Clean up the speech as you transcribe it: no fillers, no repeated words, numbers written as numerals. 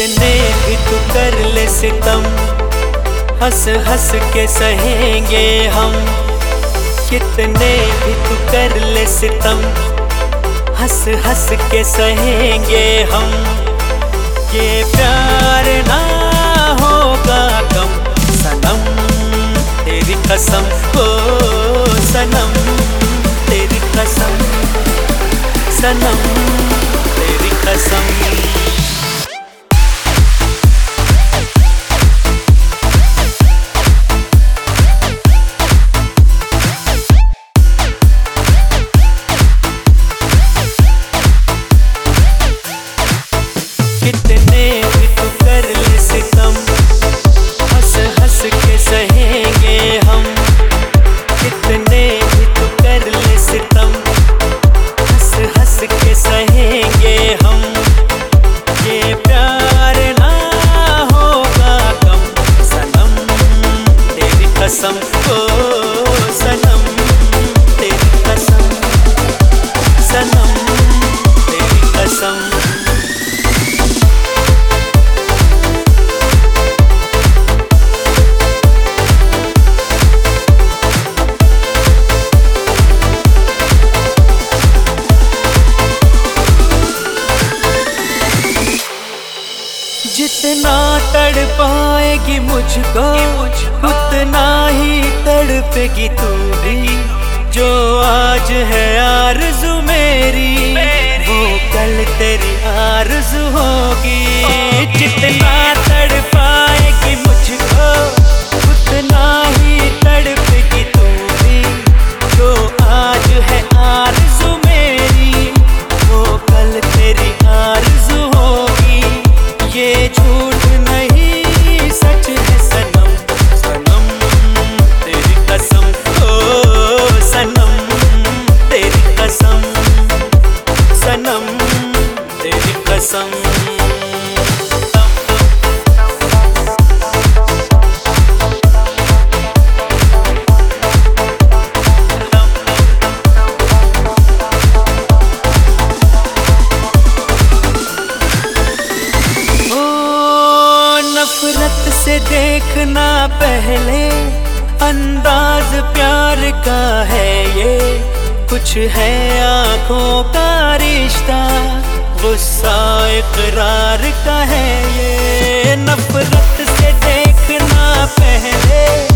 कितने भी तू कर ले सितम, हंस हंस के सहेंगे हम। कितने भी तू कर ले सितम, हंस हंस के सहेंगे हम। ये प्यार ना होगा कम, सनम तेरी कसम, हो सनम तेरी कसम, सनम तेरी कसम। कितने भी तू कर ले सितम, हंस हंस के सहेंगे हम। कितने भी तू कर ले सितम, हंस हंस के सहेंगे हम। ये प्यार ना होगा कम, सनम तेरी कसम, ओ सनम तेरी कसम, सनम तेरी कसम। जितना तड़ पाएगी मुझको उतना ही तड़पेगी तू भी। जो आज है आरज़ू मेरी, वो कल तेरी आरज़ू होगी। जितना तड़ पाएगी मुझको उतना ही तड़पेगी तू भी। जो आज है आरज़ू मेरी, वो कल तेरी आरज़ू होगी। ये झूठ नहीं सच है सनम, सनम तेरी कसम, ओ सनम तेरी कसम, सनम तेरी कसम। नफरत से देखना पहले, अंदाज प्यार का है ये। कुछ है आँखों का रिश्ता, गुस्सा इकरार का है ये। नफरत से देखना पहले।